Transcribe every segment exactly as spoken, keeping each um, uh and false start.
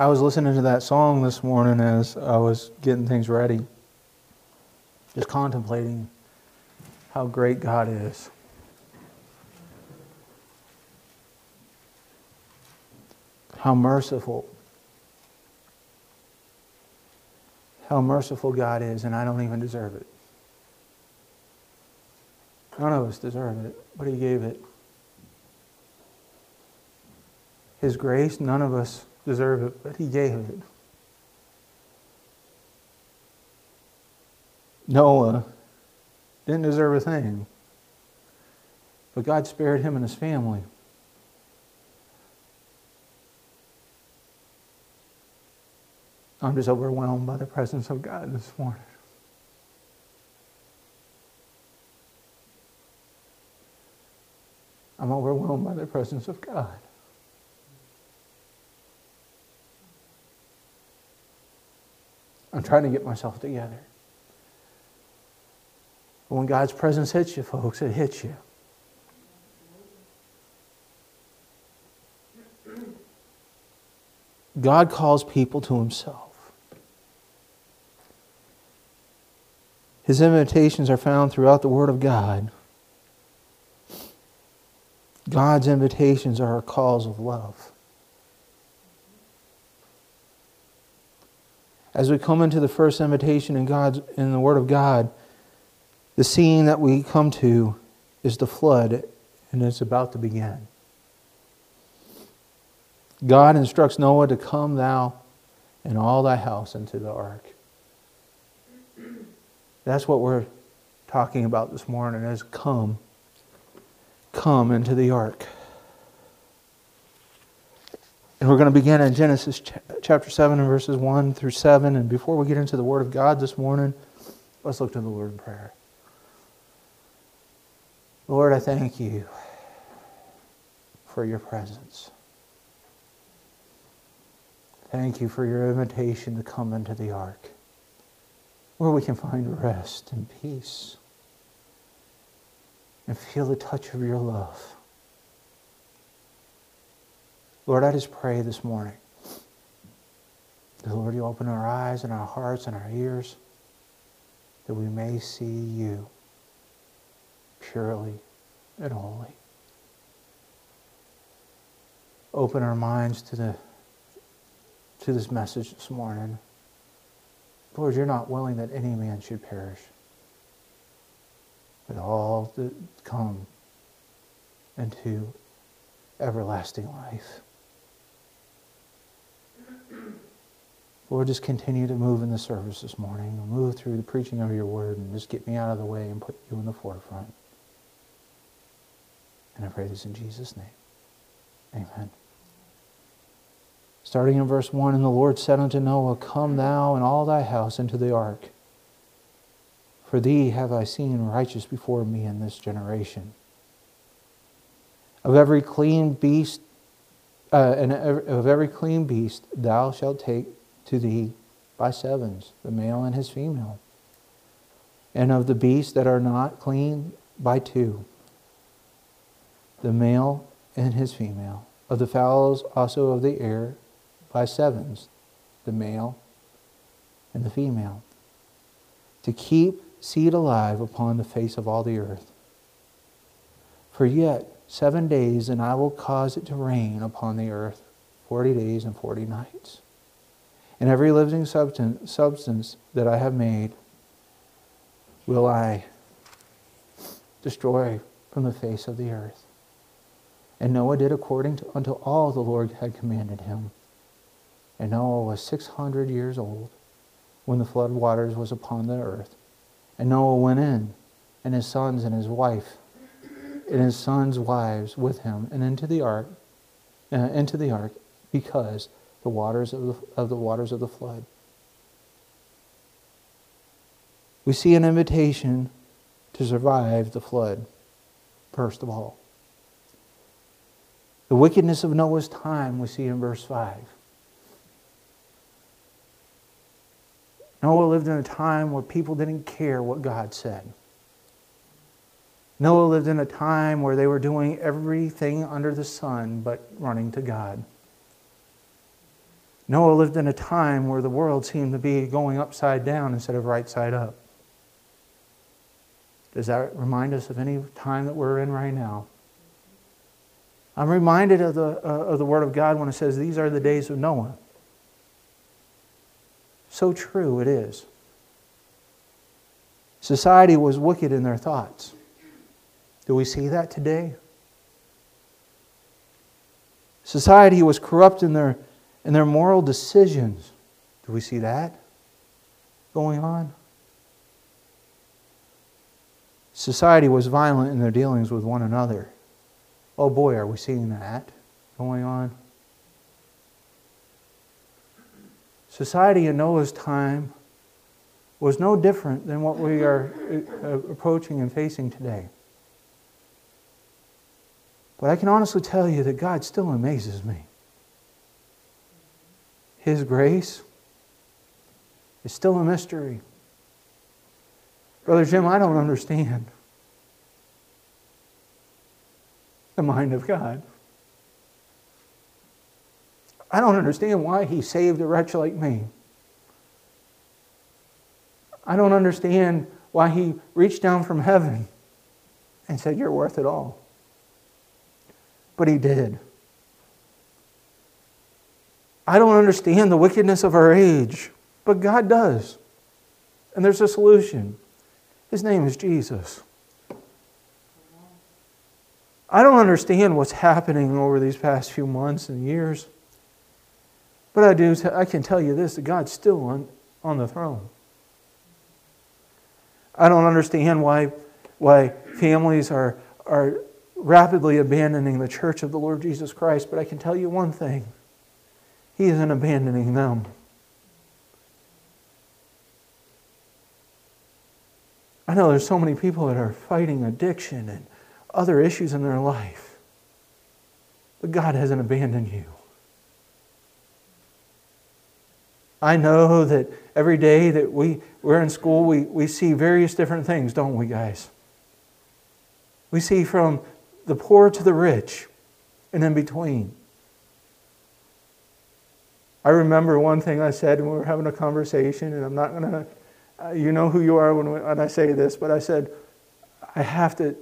I was listening to that song this morning as I was getting things ready, just contemplating how great God is. How merciful. How merciful God is, and I don't even deserve it. None of us deserve it, but He gave it. His grace, none of us deserve it, but He gave it. Noah didn't deserve a thing, but God spared him and his family. I'm just overwhelmed by the presence of God this morning. I'm overwhelmed by the presence of God. I'm trying to get myself together. But when God's presence hits you, folks, it hits you. God calls people to Himself. His invitations are found throughout the Word of God. God's invitations are calls of love. As we come into the first invitation in God's in the Word of God, the scene that we come to is the flood, and it's about to begin. God instructs Noah to come thou and all thy house into the ark. That's what we're talking about this morning, is come. Come into the ark. And we're going to begin in Genesis chapter seven and verses one through seven. And before we get into the Word of God this morning, let's look to the Lord in prayer. Lord, I thank You for Your presence. Thank You for Your invitation to come into the ark, where we can find rest and peace and feel the touch of Your love. Lord, I just pray this morning that, Lord, You open our eyes and our hearts and our ears that we may see You purely and wholly. Open our minds to the to this message this morning. Lord, You're not willing that any man should perish, but all that come into everlasting life. Lord, just continue to move in the service this morning. Move through the preaching of Your Word and just get me out of the way and put You in the forefront. And I pray this in Jesus' name. Amen. Starting in verse one, and the Lord said unto Noah, come thou and all thy house into the ark. For thee have I seen righteous before Me in this generation. Of every clean beast, uh, and of every clean beast thou shalt take to thee by sevens, the male and his female. And of the beasts that are not clean by two, the male and his female. Of the fowls also of the air by sevens, the male and the female, to keep seed alive upon the face of all the earth. For yet seven days, and I will cause it to rain upon the earth forty days and forty nights. And every living substance, substance that I have made will I destroy from the face of the earth. And Noah did according to, unto all the Lord had commanded him. And Noah was six hundred years old when the flood waters was upon the earth. And Noah went in, and his sons and his wife, and his sons' wives with him, and into the ark, uh, into the ark, because the waters of the, of the waters of the flood. We see an invitation to survive the flood, first of all. The wickedness of Noah's time we see in verse five. Noah lived in a time where people didn't care what God said. Noah lived in a time where they were doing everything under the sun but running to God. Noah lived in a time where the world seemed to be going upside down instead of right side up. Does that remind us of any time that we're in right now? I'm reminded of the, uh, of the Word of God when it says, these are the days of Noah. So true it is. Society was wicked in their thoughts. Do we see that today? Society was corrupt in their, in their moral decisions. Do we see that going on? Society was violent in their dealings with one another. Oh boy, are we seeing that going on? Society in Noah's time was no different than what we are approaching and facing today. But I can honestly tell you that God still amazes me. His grace is still a mystery. Brother Jim, I don't understand the mind of God. I don't understand why He saved a wretch like me. I don't understand why He reached down from heaven and said, you're worth it all. But He did. I don't understand the wickedness of our age, but God does. And there's a solution. His name is Jesus. I don't understand what's happening over these past few months and years, but I do. I can tell you this, that God's still on, on the throne. I don't understand why, why families are, are rapidly abandoning the church of the Lord Jesus Christ, but I can tell you one thing. He isn't abandoning them. I know there's so many people that are fighting addiction and other issues in their life, but God hasn't abandoned you. I know that every day that we, we're in school, we, we see various different things, don't we, guys? We see from the poor to the rich, and in between. I remember one thing I said when we were having a conversation, and I'm not going to, uh, you know who you are when, we, when I say this, but I said, I have to,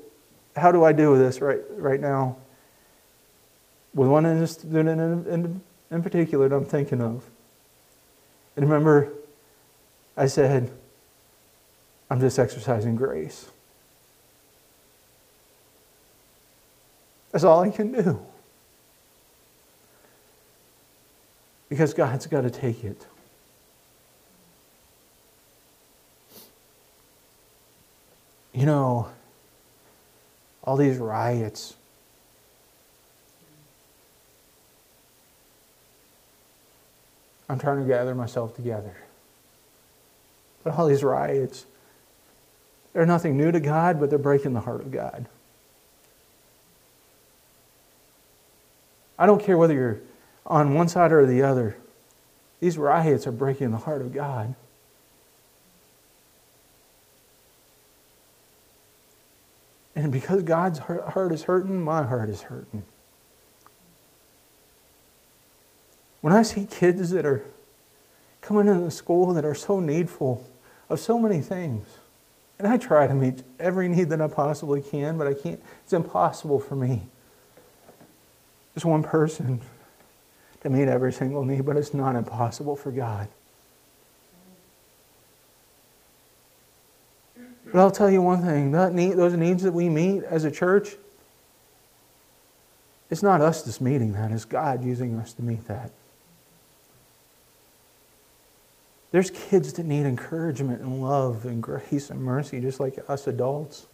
how do I deal with this right, right now? With one student in, in, in particular that I'm thinking of. And remember, I said, I'm just exercising grace. That's all I can do. Because God's got to take it. You know, all these riots. I'm trying to gather myself together. But all these riots, they're nothing new to God, but they're breaking the heart of God. I don't care whether you're on one side or the other. These riots are breaking the heart of God. And because God's heart is hurting, my heart is hurting. When I see kids that are coming into school that are so needful of so many things, and I try to meet every need that I possibly can, but I can't, it's impossible for me. Just one person to meet every single need, but it's not impossible for God. But I'll tell you one thing, that need, those needs that we meet as a church, it's not us that's meeting that, it's God using us to meet that. There's kids that need encouragement and love and grace and mercy, just like us adults.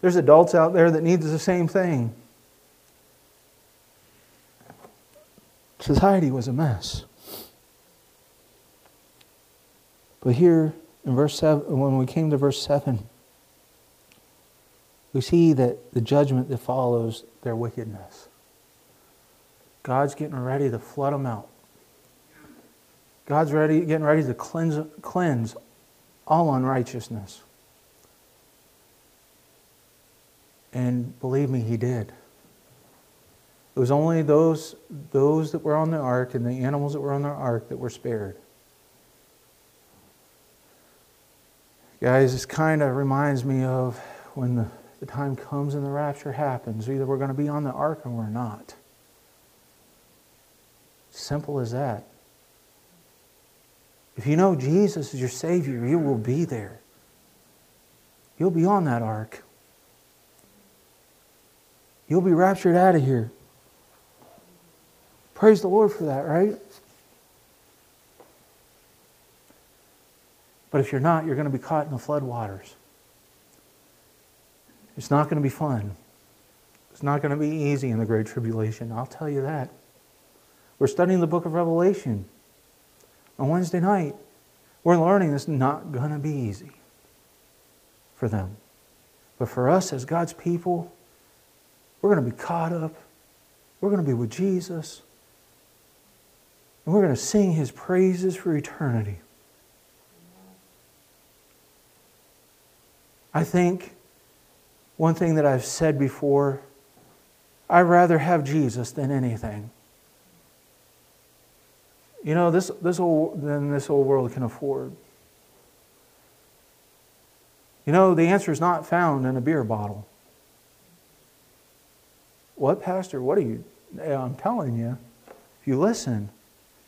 There's adults out there that need the same thing. Society was a mess. But here in verse seven, when we came to verse seven, we see that the judgment that follows their wickedness. God's getting ready to flood them out. God's ready, getting ready to cleanse, cleanse all unrighteousness. And believe me, He did. It was only those, those that were on the ark and the animals that were on the ark that were spared. Guys, this kind of reminds me of when the, the time comes and the rapture happens. Either we're going to be on the ark or we're not. Simple as that. If you know Jesus is your Savior, you will be there. You'll be on that ark. You'll be raptured out of here. Praise the Lord for that, right? But if you're not, you're going to be caught in the floodwaters. It's not going to be fun. It's not going to be easy in the Great Tribulation. I'll tell you that. We're studying the book of Revelation on Wednesday night. We're learning it's not going to be easy for them. But for us as God's people, we're going to be caught up. We're going to be with Jesus. And we're going to sing His praises for eternity. I think one thing that I've said before, I'd rather have Jesus than anything. You know, this, this old, than this old world can afford. You know, the answer is not found in a beer bottle. What, Pastor? What are you? I'm telling you, if you listen,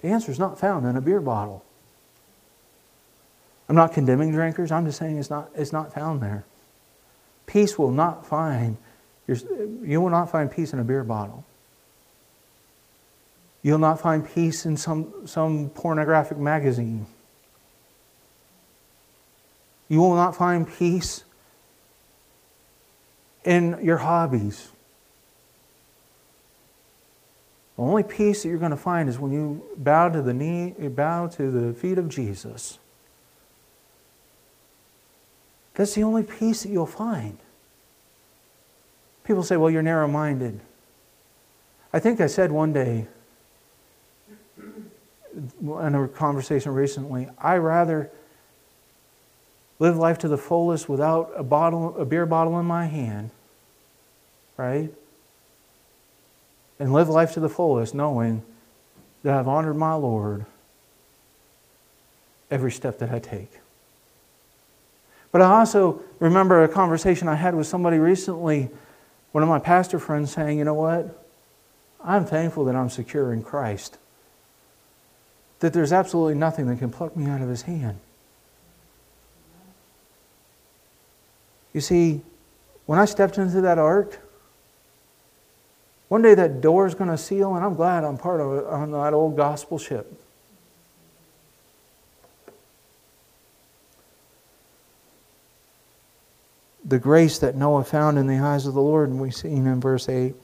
the answer is not found in a beer bottle. I'm not condemning drinkers. I'm just saying it's not, it's not found there. Peace will not find, you will not find peace in a beer bottle. You'll not find peace in some, some pornographic magazine. You will not find peace in your hobbies. The only peace that you're going to find is when you bow to the knee, you bow to the feet of Jesus. That's the only peace that you'll find. People say, well, you're narrow-minded. I think I said one day in a conversation recently, I rather live life to the fullest without a bottle, a beer bottle in my hand, right? And live life to the fullest knowing that I've honored my Lord every step that I take. But I also remember a conversation I had with somebody recently, one of my pastor friends saying, you know what? I'm thankful that I'm secure in Christ. That there's absolutely nothing that can pluck me out of His hand. You see, when I stepped into that ark, one day that door is going to seal, and I'm glad I'm part of it on that old gospel ship. The grace that Noah found in the eyes of the Lord, and we've seen in verse eight.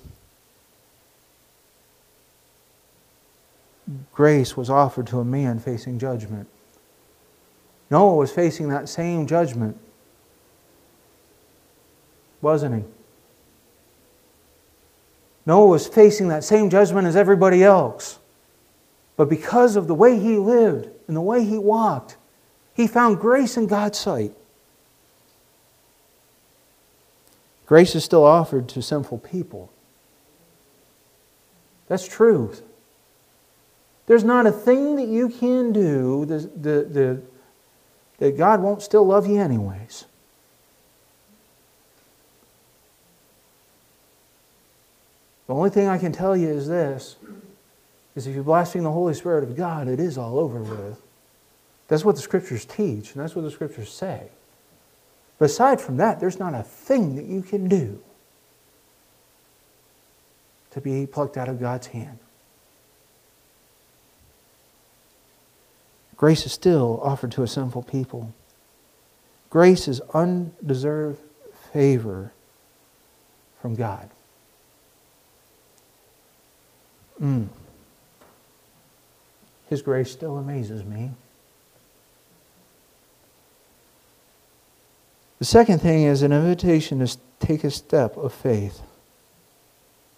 Grace was offered to a man facing judgment. Noah was facing that same judgment, wasn't he? Noah was facing that same judgment as everybody else. But because of the way he lived and the way he walked, he found grace in God's sight. Grace is still offered to sinful people. That's truth. There's not a thing that you can do that, that, that, that God won't still love you anyways. The only thing I can tell you is this, is if you blaspheme the Holy Spirit of God, it is all over with. That's what the Scriptures teach, and that's what the Scriptures say. But aside from that, there's not a thing that you can do to be plucked out of God's hand. Grace is still offered to a sinful people. Grace is undeserved favor from God. Mm. His grace still amazes me. The second thing is an invitation to take a step of faith.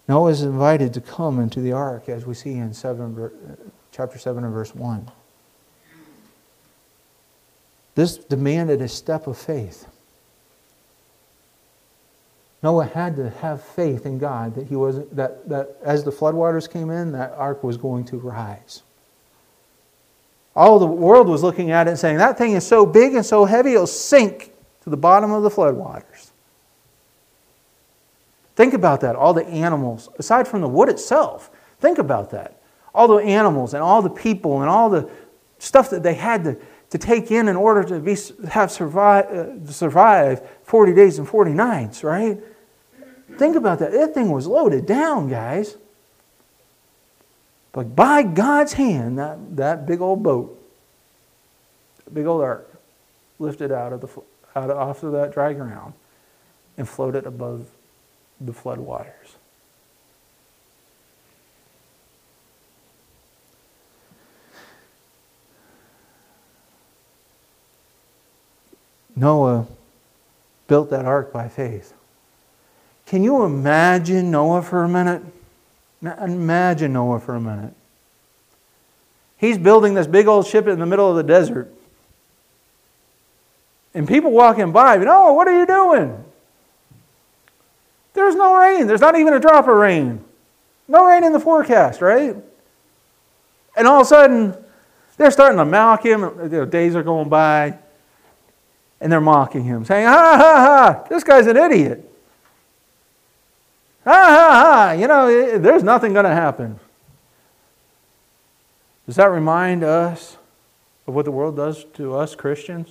Noah is invited to come into the ark, as we see in chapter seven and verse one. This demanded a step of faith. Noah had to have faith in God that he was that, that as the floodwaters came in, that ark was going to rise. All the world was looking at it and saying, that thing is so big and so heavy, it'll sink to the bottom of the floodwaters. Think about that. All the animals, aside from the wood itself, think about that. All the animals and all the people and all the stuff that they had to, to take in in order to be, have survive, uh, survive forty days and forty nights, right? Think about that. That thing was loaded down, guys. But by God's hand, that, that big old boat, that big old ark, lifted out of the out of, off of that dry ground and floated above the flood waters. Noah built that ark by faith. Can you imagine Noah for a minute? Imagine Noah for a minute. He's building this big old ship in the middle of the desert. And people walking by, Noah, what are you doing? There's no rain. There's not even a drop of rain. No rain in the forecast, right? And all of a sudden, they're starting to mock him. Their days are going by. And they're mocking him, saying, ha, ha, ha, this guy's an idiot. Ha, ha, ha, you know, there's nothing going to happen. Does that remind us of what the world does to us Christians?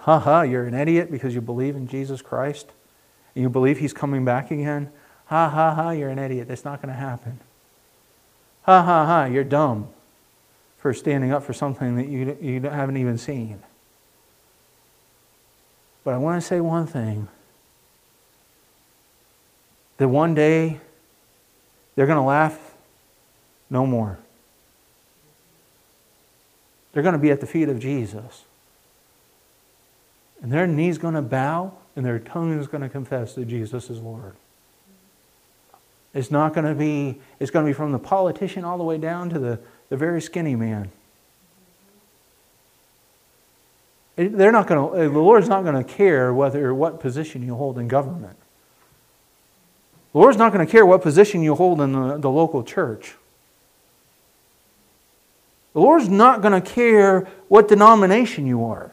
Ha, ha, you're an idiot because you believe in Jesus Christ and you believe He's coming back again. Ha, ha, ha, you're an idiot. That's not going to happen. Ha, ha, ha, you're dumb for standing up for something that you, you haven't even seen. But I want to say one thing. That one day, they're going to laugh no more. They're going to be at the feet of Jesus. And their knee's going to bow, and their tongue is going to confess that Jesus is Lord. It's not going to be, it's going to be from the politician all the way down to the, the very skinny man. They're not going to, the Lord's not going to care whether what position you hold in government. The Lord's not going to care what position you hold in the, the local church. The Lord's not going to care what denomination you are.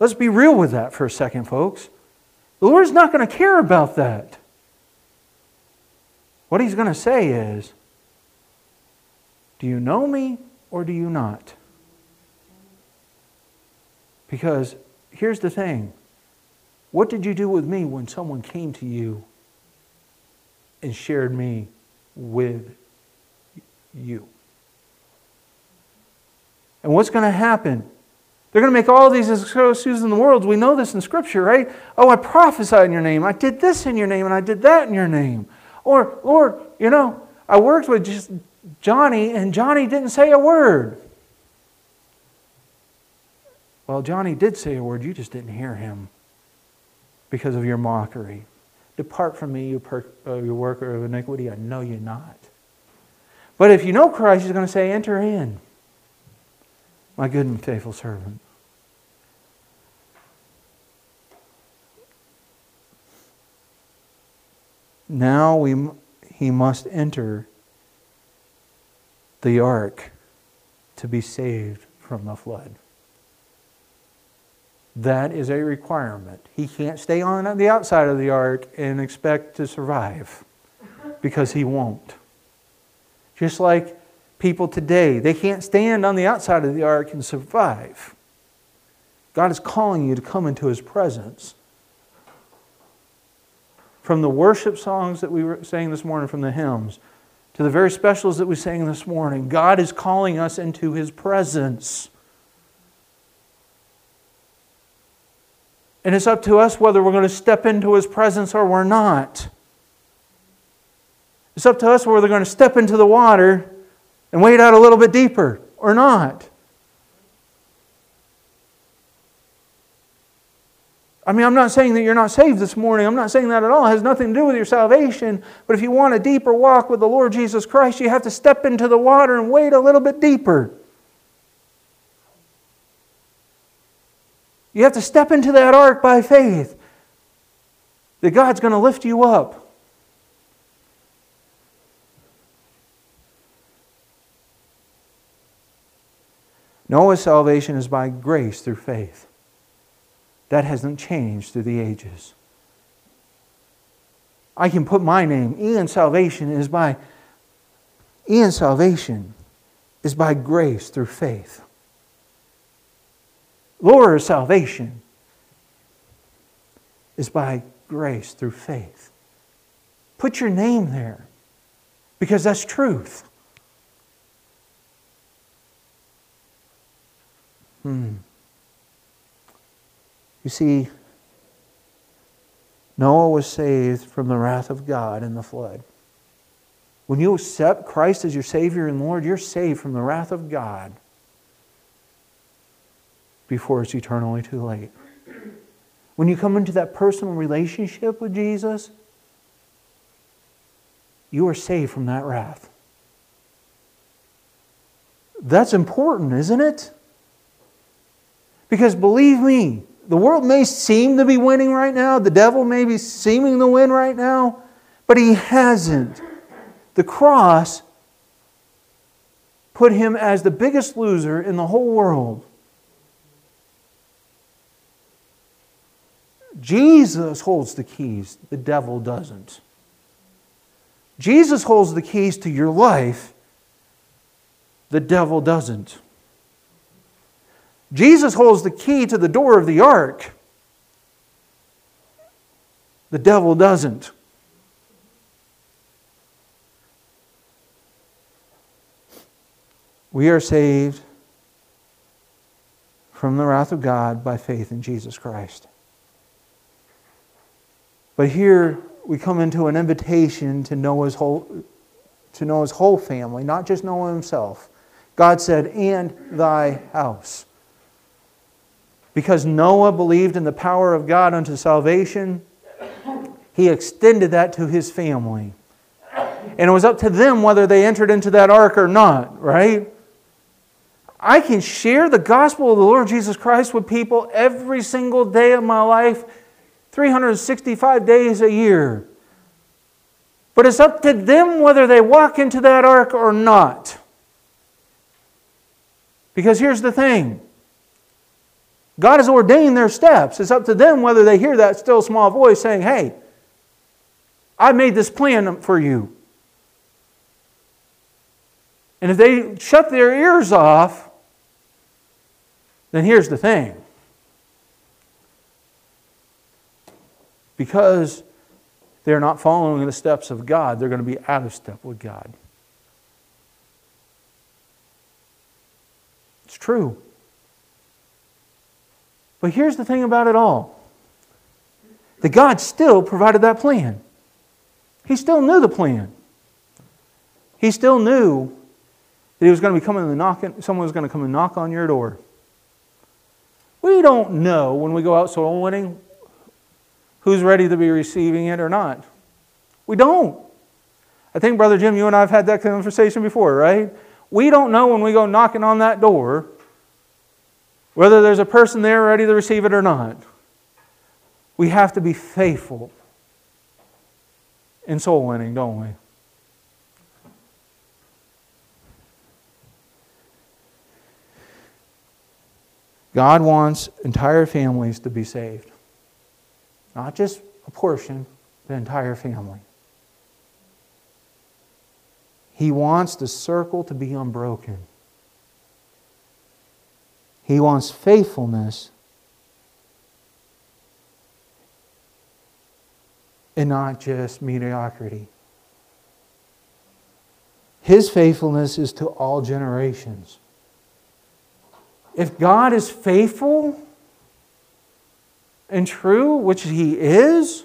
Let's be real with that for a second, folks. The Lord's not going to care about that. What He's going to say is, do you know Me or do you not? Because here's the thing. What did you do with Me when someone came to you and shared Me with you? And what's going to happen? They're going to make all these excuses in the world. We know this in Scripture, right? Oh, I prophesied in Your name. I did this in Your name, and I did that in Your name. Or, Lord, you know, I worked with just Johnny, and Johnny didn't say a word. Well, Johnny did say a word, you just didn't hear him because of your mockery. Depart from Me, you, per uh, you worker of iniquity, I know you not. But if you know Christ, He's going to say, enter in, My good and faithful servant. Now we, he must enter the ark to be saved from the flood. That is a requirement. He can't stay on the outside of the ark and expect to survive because he won't. Just like people today, they can't stand on the outside of the ark and survive. God is calling you to come into His presence. From the worship songs that we were saying this morning, from the hymns, to the very specials that we sang this morning, God is calling us into His presence. And it's up to us whether we're going to step into His presence or we're not. It's up to us whether we're going to step into the water and wade out a little bit deeper or not. I mean, I'm not saying that you're not saved this morning. I'm not saying that at all. It has nothing to do with your salvation. But if you want a deeper walk with the Lord Jesus Christ, you have to step into the water and wade a little bit deeper. You have to step into that ark by faith. that God's going to lift you up. Noah's salvation is by grace through faith. That hasn't changed through the ages. I can put my name. Ian's salvation is by Ian's salvation is by grace through faith. Laura's salvation is by grace through faith. Put your name there, because that's truth. Hmm. You see, Noah was saved from the wrath of God in the flood. When you accept Christ as your Savior and Lord, you're saved from the wrath of God before it's eternally too late. When you come into that personal relationship with Jesus, you are saved from that wrath. That's important, isn't it? Because believe me, the world may seem to be winning right now. The devil may be seeming to win right now. But he hasn't. The cross put him as the biggest loser in the whole world. Jesus holds the keys. The devil doesn't. Jesus holds the keys to your life. The devil doesn't. Jesus holds the key to the door of the ark. The devil doesn't. We are saved from the wrath of God by faith in Jesus Christ. But here we come into an invitation to Noah's whole, to Noah's whole family, not just Noah himself. God said, "And thy house." Because Noah believed in the power of God unto salvation, he extended that to his family. And it was up to them whether they entered into that ark or not, right? I can share the gospel of the Lord Jesus Christ with people every single day of my life, three hundred sixty-five days a year. But it's up to them whether they walk into that ark or not. Because here's the thing. God has ordained their steps. It's up to them whether they hear that still small voice saying, "Hey, I made this plan for you." And if they shut their ears off, then here's the thing. Because they're not following the steps of God, they're going to be out of step with God. It's true. But here's the thing about it all. That God still provided that plan. He still knew the plan. He still knew that he was going to be coming and knocking, someone was going to come and knock on your door. We don't know when we go out soul winning who's ready to be receiving it or not. We don't. I think, Brother Jim, you and I have had that conversation before, right? We don't know when we go knocking on that door whether there's a person there ready to receive it or not. We have to be faithful in soul winning, don't we? God wants entire families to be saved. Not just a portion, the entire family. He wants the circle to be unbroken. He wants faithfulness and not just mediocrity. His faithfulness is to all generations. If God is faithful and true, which He is,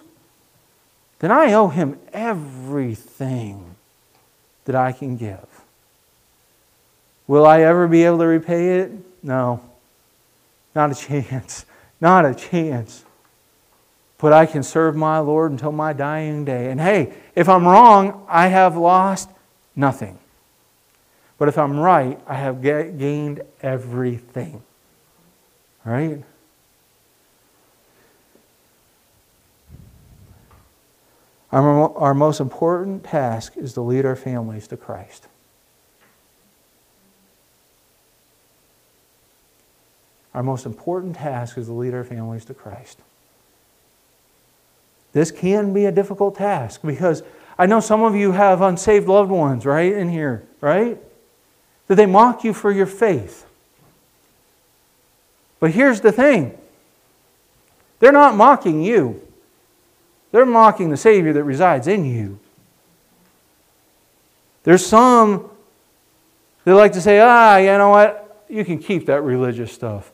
then I owe Him everything that I can give. Will I ever be able to repay it? No. Not a chance. Not a chance. But I can serve my Lord until my dying day. And hey, if I'm wrong, I have lost nothing. But if I'm right, I have gained everything. All right? Our, our most important task is to lead our families to Christ. Our most important task is to lead our families to Christ. This can be a difficult task because I know some of you have unsaved loved ones right in here, right? That they mock you for your faith. But here's the thing. They're not mocking you. They're mocking the Savior that resides in you. There's some that like to say, ah, you know what? You can keep that religious stuff.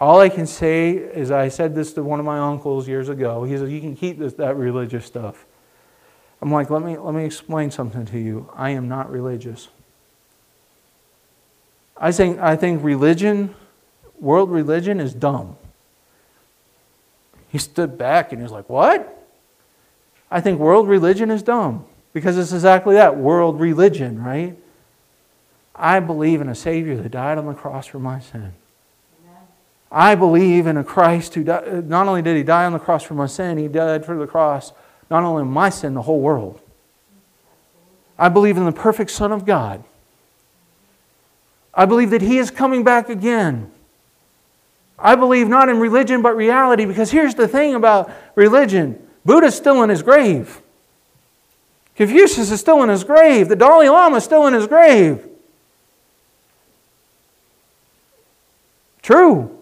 All I can say is I said this to one of my uncles years ago. He said, you can keep this, that religious stuff. I'm like, let me, let me explain something to you. I am not religious. I think, I think religion, world religion is dumb. He stood back and he was like, what? I think world religion is dumb. Because it's exactly that, world religion, right? I believe in a Savior that died on the cross for my sin. I believe in a Christ who died, not only did He die on the cross for my sin, He died for the cross, not only my sin, the whole world. I believe in the perfect Son of God. I believe that He is coming back again. I believe not in religion but reality, because here's the thing about religion. Buddha's still in his grave. Confucius is still in his grave. The Dalai Lama is still in his grave. True.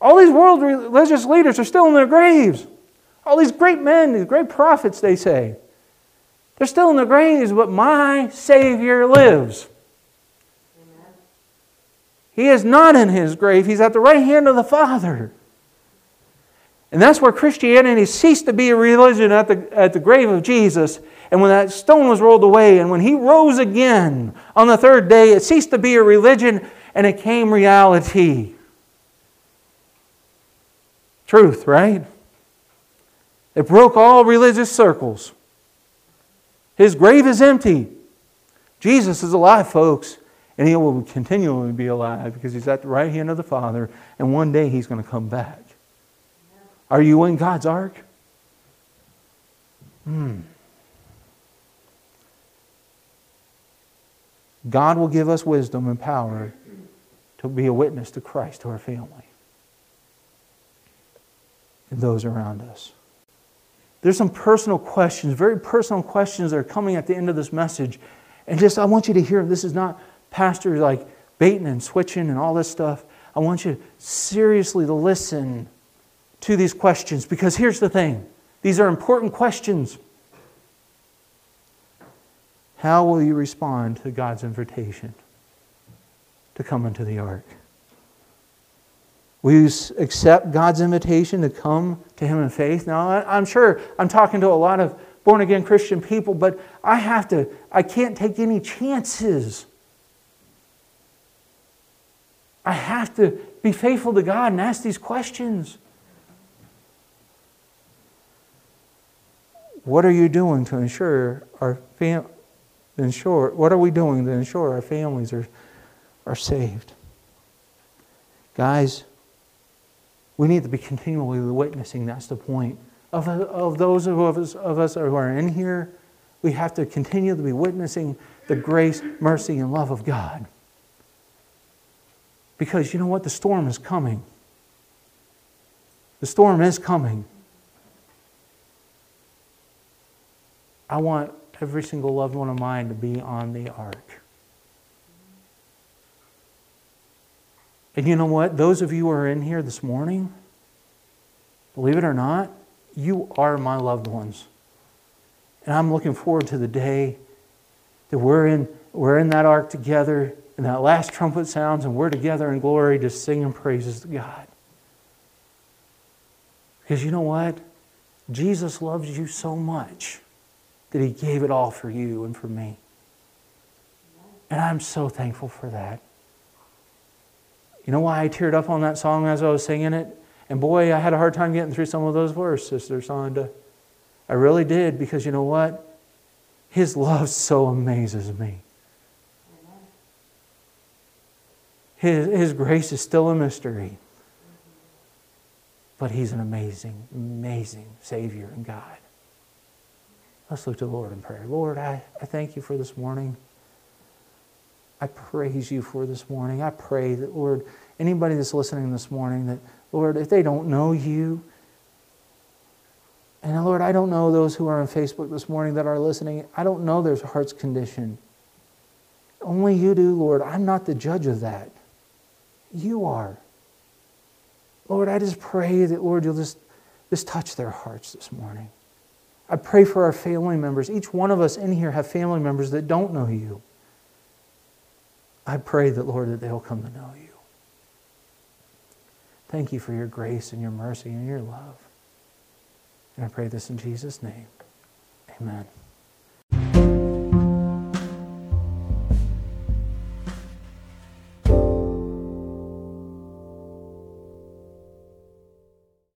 All these world religious leaders are still in their graves. All these great men, these great prophets, they say. They're still in their graves, but my Savior lives. Amen. He is not in His grave. He's at the right hand of the Father. And that's where Christianity ceased to be a religion, at the, at the grave of Jesus. And when that stone was rolled away, and when He rose again on the third day, it ceased to be a religion, and it came reality. Truth, right? It broke all religious circles. His grave is empty. Jesus is alive, folks. And He will continually be alive because He's at the right hand of the Father. And one day He's going to come back. Are you in God's ark? Hmm. God will give us wisdom and power to be a witness to Christ, to our family, and those around us. There's some personal questions, very personal questions that are coming at the end of this message. And just, I want you to hear, this is not pastors like baiting and switching and all this stuff. I want you seriously to listen to these questions, because here's the thing. These are important questions. How will you respond to God's invitation to come into the ark? Will you accept God's invitation to come to Him in faith? Now, I'm sure I'm talking to a lot of born-again Christian people, but I have to, I can't take any chances. I have to be faithful to God and ask these questions. What are you doing to ensure our fam- ensure, what are we doing to ensure our families are, are saved? Guys, we need to be continually witnessing. That's the point. Of, of those of us, of us who are in here, we have to continue to be witnessing the grace, mercy, and love of God. Because you know what? The storm is coming. The storm is coming. I want every single loved one of mine to be on the ark. And you know what? Those of you who are in here this morning, believe it or not, you are my loved ones. And I'm looking forward to the day that we're in, we're in that ark together, and that last trumpet sounds, and we're together in glory just singing praises to God. Because you know what? Jesus loves you so much that He gave it all for you and for me. And I'm so thankful for that. You know why I teared up on that song as I was singing it? And boy, I had a hard time getting through some of those words, Sister Sonda. I really did, because you know what? His love so amazes me. His, his grace is still a mystery. But he's an amazing, amazing Savior and God. Let's look to the Lord in prayer. Lord, I, I thank you for this morning. I praise you for this morning. I pray that, Lord, anybody that's listening this morning, that, Lord, if they don't know you, and Lord, I don't know those who are on Facebook this morning that are listening. I don't know their heart's condition. Only you do, Lord. I'm not the judge of that. You are. Lord, I just pray that, Lord, you'll just, just touch their hearts this morning. I pray for our family members. Each one of us in here have family members that don't know you. I pray that, Lord, that they'll come to know you. Thank you for your grace and your mercy and your love. And I pray this in Jesus' name. Amen.